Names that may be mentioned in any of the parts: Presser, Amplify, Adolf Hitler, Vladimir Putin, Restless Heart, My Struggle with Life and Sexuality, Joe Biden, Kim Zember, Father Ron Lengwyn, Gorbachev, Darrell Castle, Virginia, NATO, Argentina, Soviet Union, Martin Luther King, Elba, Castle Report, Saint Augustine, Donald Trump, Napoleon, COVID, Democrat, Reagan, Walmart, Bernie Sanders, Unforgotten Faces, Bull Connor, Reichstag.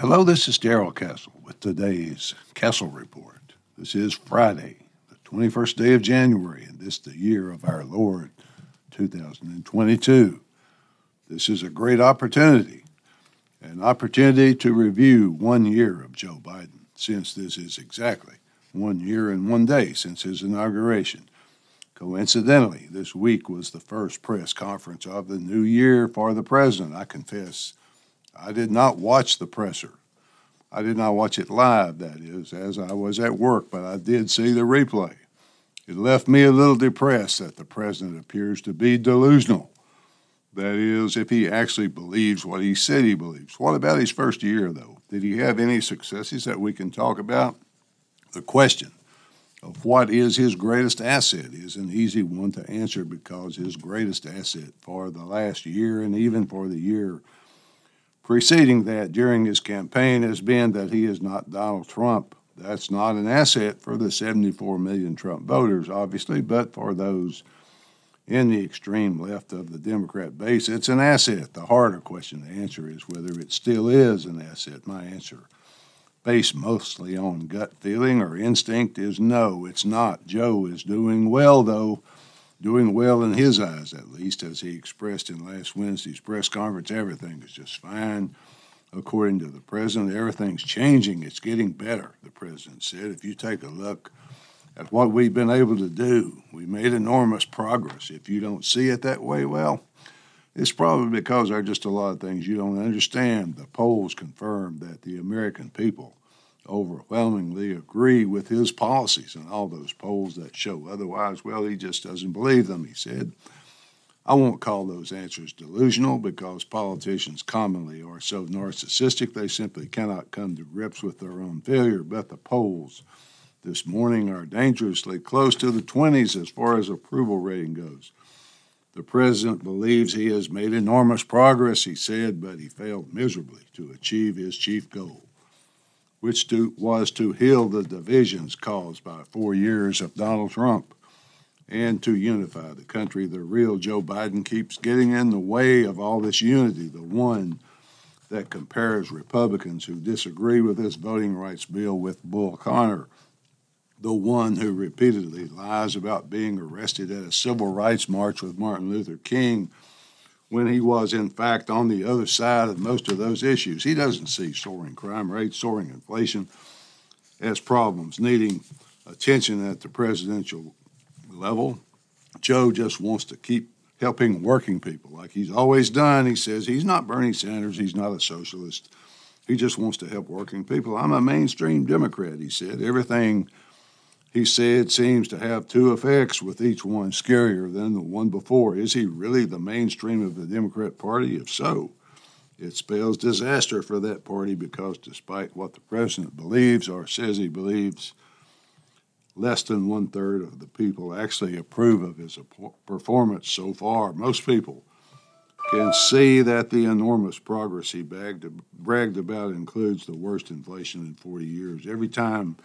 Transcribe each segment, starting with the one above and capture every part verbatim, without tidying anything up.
Hello, this is Darrell Castle with today's Castle Report. This is Friday, the twenty-first day of January, and this is the year of our Lord, two thousand twenty-two. This is a great opportunity, an opportunity to review one year of Joe Biden, since this is exactly one year and one day since his inauguration. Coincidentally, this week was the first press conference of the new year for the president. I confess I did not watch the presser. I did not watch it live, that is, as I was at work, but I did see the replay. It left me a little depressed that the president appears to be delusional. That is, if he actually believes what he said he believes. What about his first year, though? Did he have any successes that we can talk about? The question of what is his greatest asset is an easy one to answer, because his greatest asset for the last year and even for the year preceding that during his campaign has been that he is not Donald Trump. That's not an asset for the seventy-four million Trump voters, obviously, but for those in the extreme left of the Democrat base, it's an asset. The harder question to answer is whether it still is an asset. My answer, based mostly on gut feeling or instinct, is no, it's not. Joe is doing well, though. Doing well in his eyes, at least, as he expressed in last Wednesday's press conference. Everything is just fine. According to the president, everything's changing. It's getting better, the president said. If you take a look at what we've been able to do, we made enormous progress. If you don't see it that way, well, it's probably because there are just a lot of things you don't understand. The polls confirmed that the American people overwhelmingly agree with his policies, and all those polls that show otherwise, well, he just doesn't believe them, he said. I won't call those answers delusional, because politicians commonly are so narcissistic they simply cannot come to grips with their own failure. But the polls this morning are dangerously close to the twenties as far as approval rating goes. The president believes he has made enormous progress, he said, but he failed miserably to achieve his chief goal, which to, was to heal the divisions caused by four years of Donald Trump and to unify the country. The real Joe Biden keeps getting in the way of all this unity, the one that compares Republicans who disagree with his voting rights bill with Bull Connor, the one who repeatedly lies about being arrested at a civil rights march with Martin Luther King, when he was, in fact, on the other side of most of those issues. He doesn't see soaring crime rates, soaring inflation as problems needing attention at the presidential level. Joe just wants to keep helping working people like he's always done. He says he's not Bernie Sanders. He's not a socialist. He just wants to help working people. I'm a mainstream Democrat, he said. Everything he said seems to have two effects, with each one scarier than the one before. Is he really the mainstream of the Democrat Party? If so, it spells disaster for that party, because despite what the president believes or says he believes, less than one-third of the people actually approve of his performance so far. Most people can see that the enormous progress he bagged, bragged about includes the worst inflation in forty years. Every time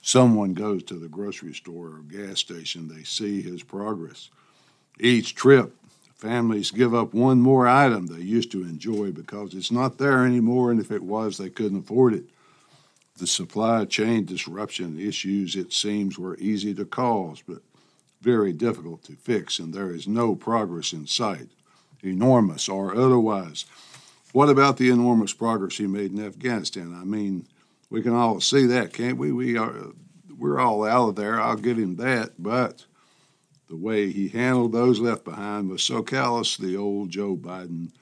someone goes to the grocery store or gas station, they see his progress. Each trip, families give up one more item they used to enjoy because it's not there anymore, and if it was, they couldn't afford it. The supply chain disruption issues, it seems, were easy to cause, but very difficult to fix, and there is no progress in sight, enormous or otherwise. What about the enormous progress he made in Afghanistan? I mean, we can all see that, can't we? We are, we're all out of there. I'll give him that. But the way he handled those left behind was so callous. The old Joe Biden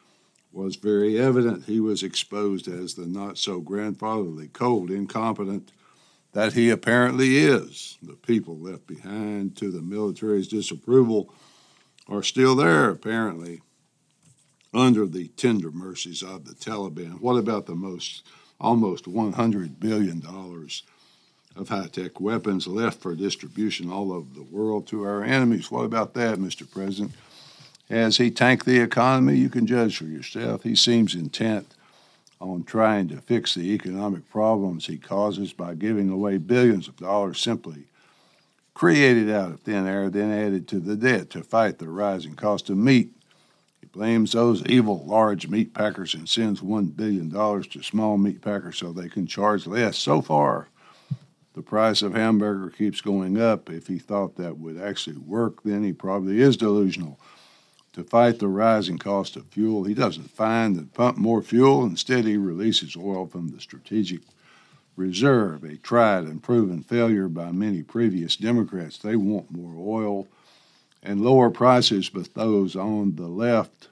was very evident. He was exposed as the not-so-grandfatherly, cold, incompetent that he apparently is. The people left behind to the military's disapproval are still there, apparently, under the tender mercies of the Taliban. What about the most... almost one hundred billion dollars of high-tech weapons left for distribution all over the world to our enemies? What about that, Mister President? Has he tanked the economy? You can judge for yourself. He seems intent on trying to fix the economic problems he causes by giving away billions of dollars simply created out of thin air, then added to the debt to fight the rising cost of meat. blames those evil large meat packers and sends one billion dollars to small meat packers so they can charge less. So far, the price of hamburger keeps going up. If he thought that would actually work, then he probably is delusional. To fight the rising cost of fuel, he doesn't find and pump more fuel. Instead, he releases oil from the strategic reserve, a tried and proven failure by many previous Democrats. They want more oil and lower prices, but those on the left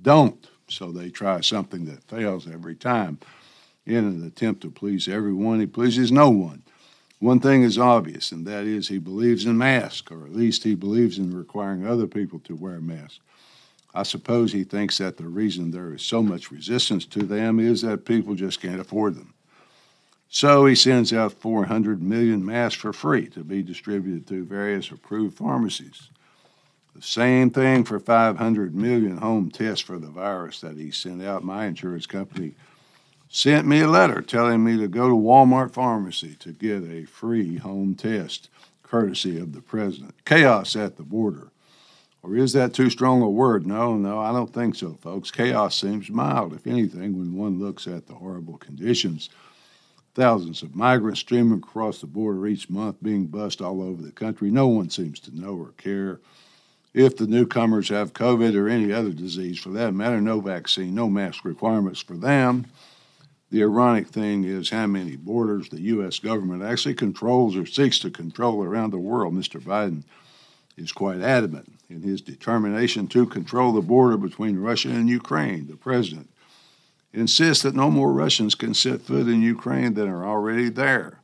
don't. So they try something that fails every time. In an attempt to please everyone, he pleases no one. One thing is obvious, and that is he believes in masks, or at least he believes in requiring other people to wear masks. I suppose he thinks that the reason there is so much resistance to them is that people just can't afford them. So he sends out four hundred million masks for free to be distributed through various approved pharmacies. The same thing for five hundred million home tests for the virus that he sent out. My insurance company sent me a letter telling me to go to Walmart Pharmacy to get a free home test, courtesy of the president. Chaos at the border. Or is that too strong a word? No, no, I don't think so, folks. Chaos seems mild, if anything, when one looks at the horrible conditions. Thousands of migrants streaming across the border each month, being bussed all over the country. No one seems to know or care if the newcomers have COVID or any other disease. For that matter, no vaccine, no mask requirements for them. The ironic thing is how many borders the U S government actually controls or seeks to control around the world. Mister Biden is quite adamant in his determination to control the border between Russia and Ukraine. The president insists that no more Russians can set foot in Ukraine than are already there.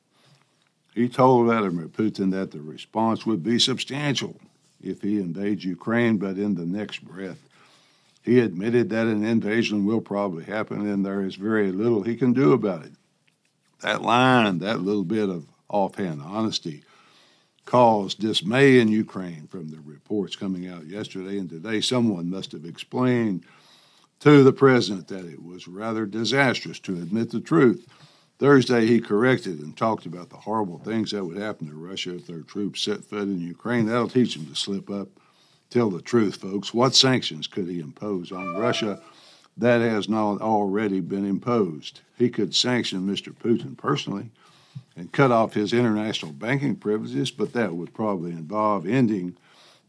He told Vladimir Putin that the response would be substantial if he invades Ukraine, but in the next breath, he admitted that an invasion will probably happen and there is very little he can do about it. That line, that little bit of offhand honesty, caused dismay in Ukraine from the reports coming out yesterday and today. Someone must have explained to the president that it was rather disastrous to admit the truth. Thursday, he corrected and talked about the horrible things that would happen to Russia if their troops set foot in Ukraine. That'll teach them to slip up. Tell the truth, folks. What sanctions could he impose on Russia that has not already been imposed? He could sanction Mister Putin personally and cut off his international banking privileges, but that would probably involve ending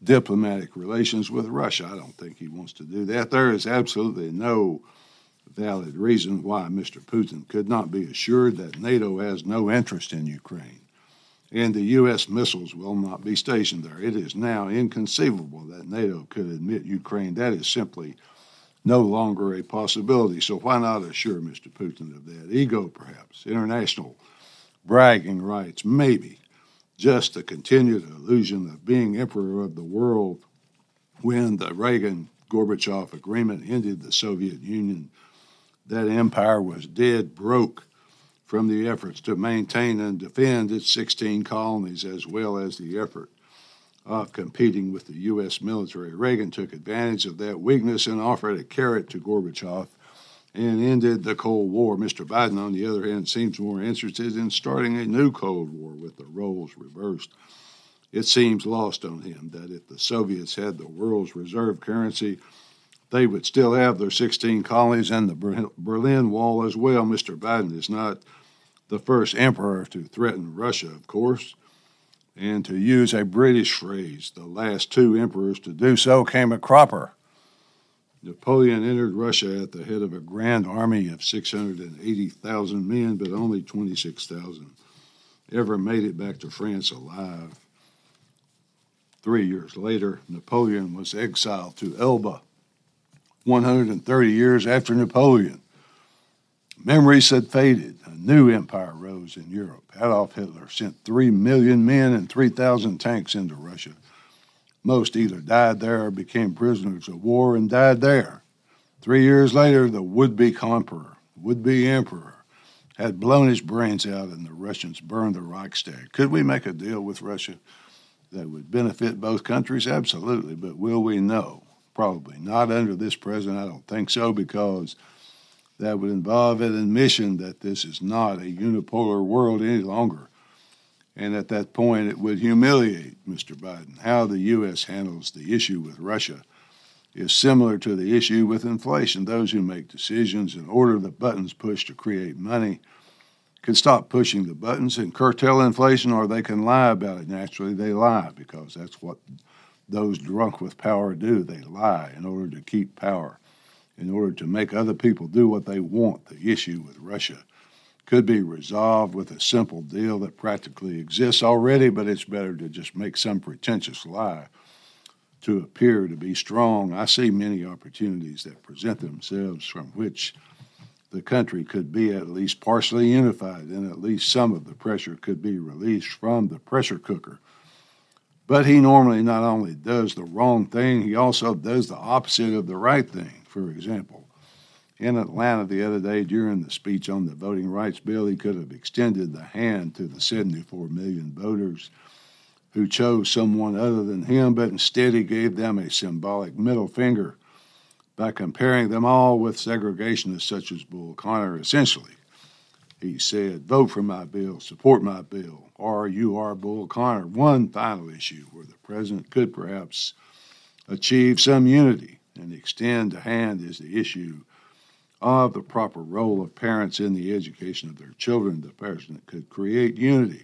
diplomatic relations with Russia. I don't think he wants to do that. There is absolutely no valid reason why Mister Putin could not be assured that NATO has no interest in Ukraine and the U S missiles will not be stationed there. It is now inconceivable that NATO could admit Ukraine. That is simply no longer a possibility. So why not assure Mister Putin of that? Ego, perhaps. International bragging rights, maybe. Just the continued illusion of being emperor of the world. When the Reagan-Gorbachev agreement ended, the Soviet Union, that empire was dead broke from the efforts to maintain and defend its sixteen colonies, as well as the effort of competing with the U S military. Reagan took advantage of that weakness and offered a carrot to Gorbachev and ended the Cold War. Mister Biden, on the other hand, seems more interested in starting a new Cold War with the roles reversed. It seems lost on him that if the Soviets had the world's reserve currency, they would still have their sixteen colonies and the Berlin Wall as well. Mister Biden is not the first emperor to threaten Russia, of course. And to use a British phrase, the last two emperors to do so came a cropper. Napoleon entered Russia at the head of a grand army of six hundred eighty thousand men, but only twenty-six thousand ever made it back to France alive. Three years later, Napoleon was exiled to Elba, one hundred thirty years after Napoleon. Memories had faded. A new empire rose in Europe. Adolf Hitler sent three million men and three thousand tanks into Russia. Most either died there or became prisoners of war and died there. Three years later, the would-be conqueror, would-be emperor, had blown his brains out and the Russians burned the Reichstag. Could we make a deal with Russia that would benefit both countries? Absolutely, but will we know? Probably not under this president. I don't think so, because that would involve an admission that this is not a unipolar world any longer. And at that point, it would humiliate Mister Biden. How the U S handles the issue with Russia is similar to the issue with inflation. Those who make decisions and order the buttons pushed to create money can stop pushing the buttons and curtail inflation, or they can lie about it. Naturally, they lie because that's what those drunk with power do. They lie in order to keep power, in order to make other people do what they want. The issue with Russia could be resolved with a simple deal that practically exists already, but it's better to just make some pretentious lie to appear to be strong. I see many opportunities that present themselves from which the country could be at least partially unified, and at least some of the pressure could be released from the pressure cooker. But he normally not only does the wrong thing, he also does the opposite of the right thing. For example, in Atlanta the other day during the speech on the voting rights bill, he could have extended the hand to the seventy-four million voters who chose someone other than him, but instead he gave them a symbolic middle finger by comparing them all with segregationists such as Bull Connor. Essentially, he said, vote for my bill, support my bill, or you are Bull Connor. One final issue where the president could perhaps achieve some unity and extend a hand is the issue of the proper role of parents in the education of their children. The president could create unity,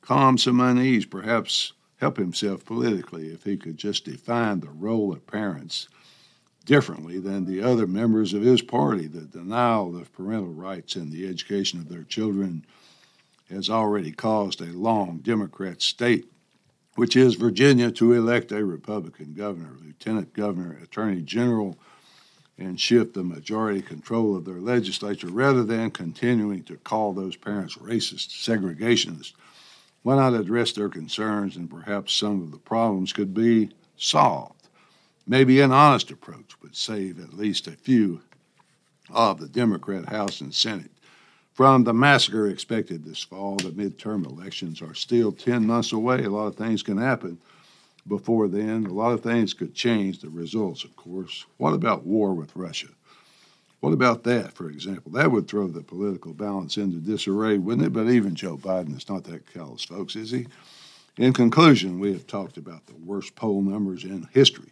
calm some unease, perhaps help himself politically if he could just define the role of parents differently than the other members of his party. The denial of parental rights in the education of their children has already caused a long Democrat state, which is Virginia, to elect a Republican governor, lieutenant governor, attorney general, and shift the majority control of their legislature rather than continuing to call those parents racist, segregationists. Why not address their concerns, and perhaps some of the problems could be solved? Maybe an honest approach would save at least a few of the Democrat House and Senate from the massacre expected this fall. The midterm elections are still ten months away. A lot of things can happen before then. A lot of things could change the results, of course. What about war with Russia? What about that, for example? That would throw the political balance into disarray, wouldn't it? But even Joe Biden is not that callous, folks, is he? In conclusion, we have talked about the worst poll numbers in history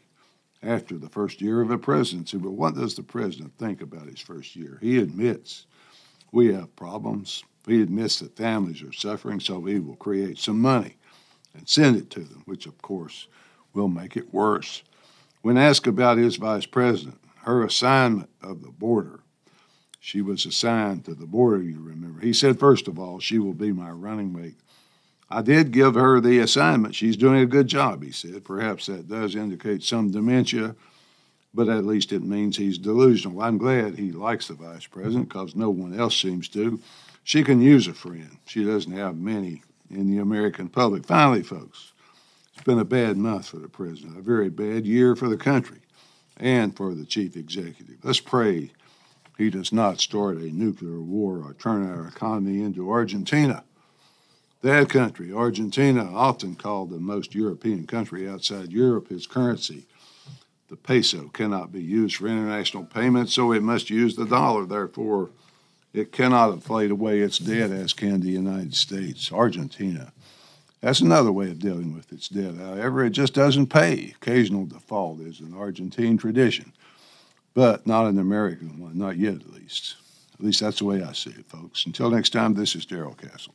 after the first year of a presidency. But what does the president think about his first year? He admits we have problems. He admits that families are suffering, so he will create some money and send it to them, which, of course, will make it worse. When asked about his vice president, her assignment of the border, she was assigned to the border, you remember. He said, first of all, she will be my running mate. I did give her the assignment. She's doing a good job, he said. Perhaps that does indicate some dementia, but at least it means he's delusional. I'm glad he likes the vice president because no one else seems to. She can use a friend. She doesn't have many in the American public. Finally, folks, it's been a bad month for the president, a very bad year for the country and for the chief executive. Let's pray he does not start a nuclear war or turn our economy into Argentina. That country, Argentina, often called the most European country outside Europe, its currency, the peso, cannot be used for international payments, so it must use the dollar. Therefore, it cannot inflate away its debt, as can the United States. Argentina, that's another way of dealing with its debt. However, it just doesn't pay. Occasional default is an Argentine tradition, but not an American one, not yet at least. At least that's the way I see it, folks. Until next time, this is Darrell Castle.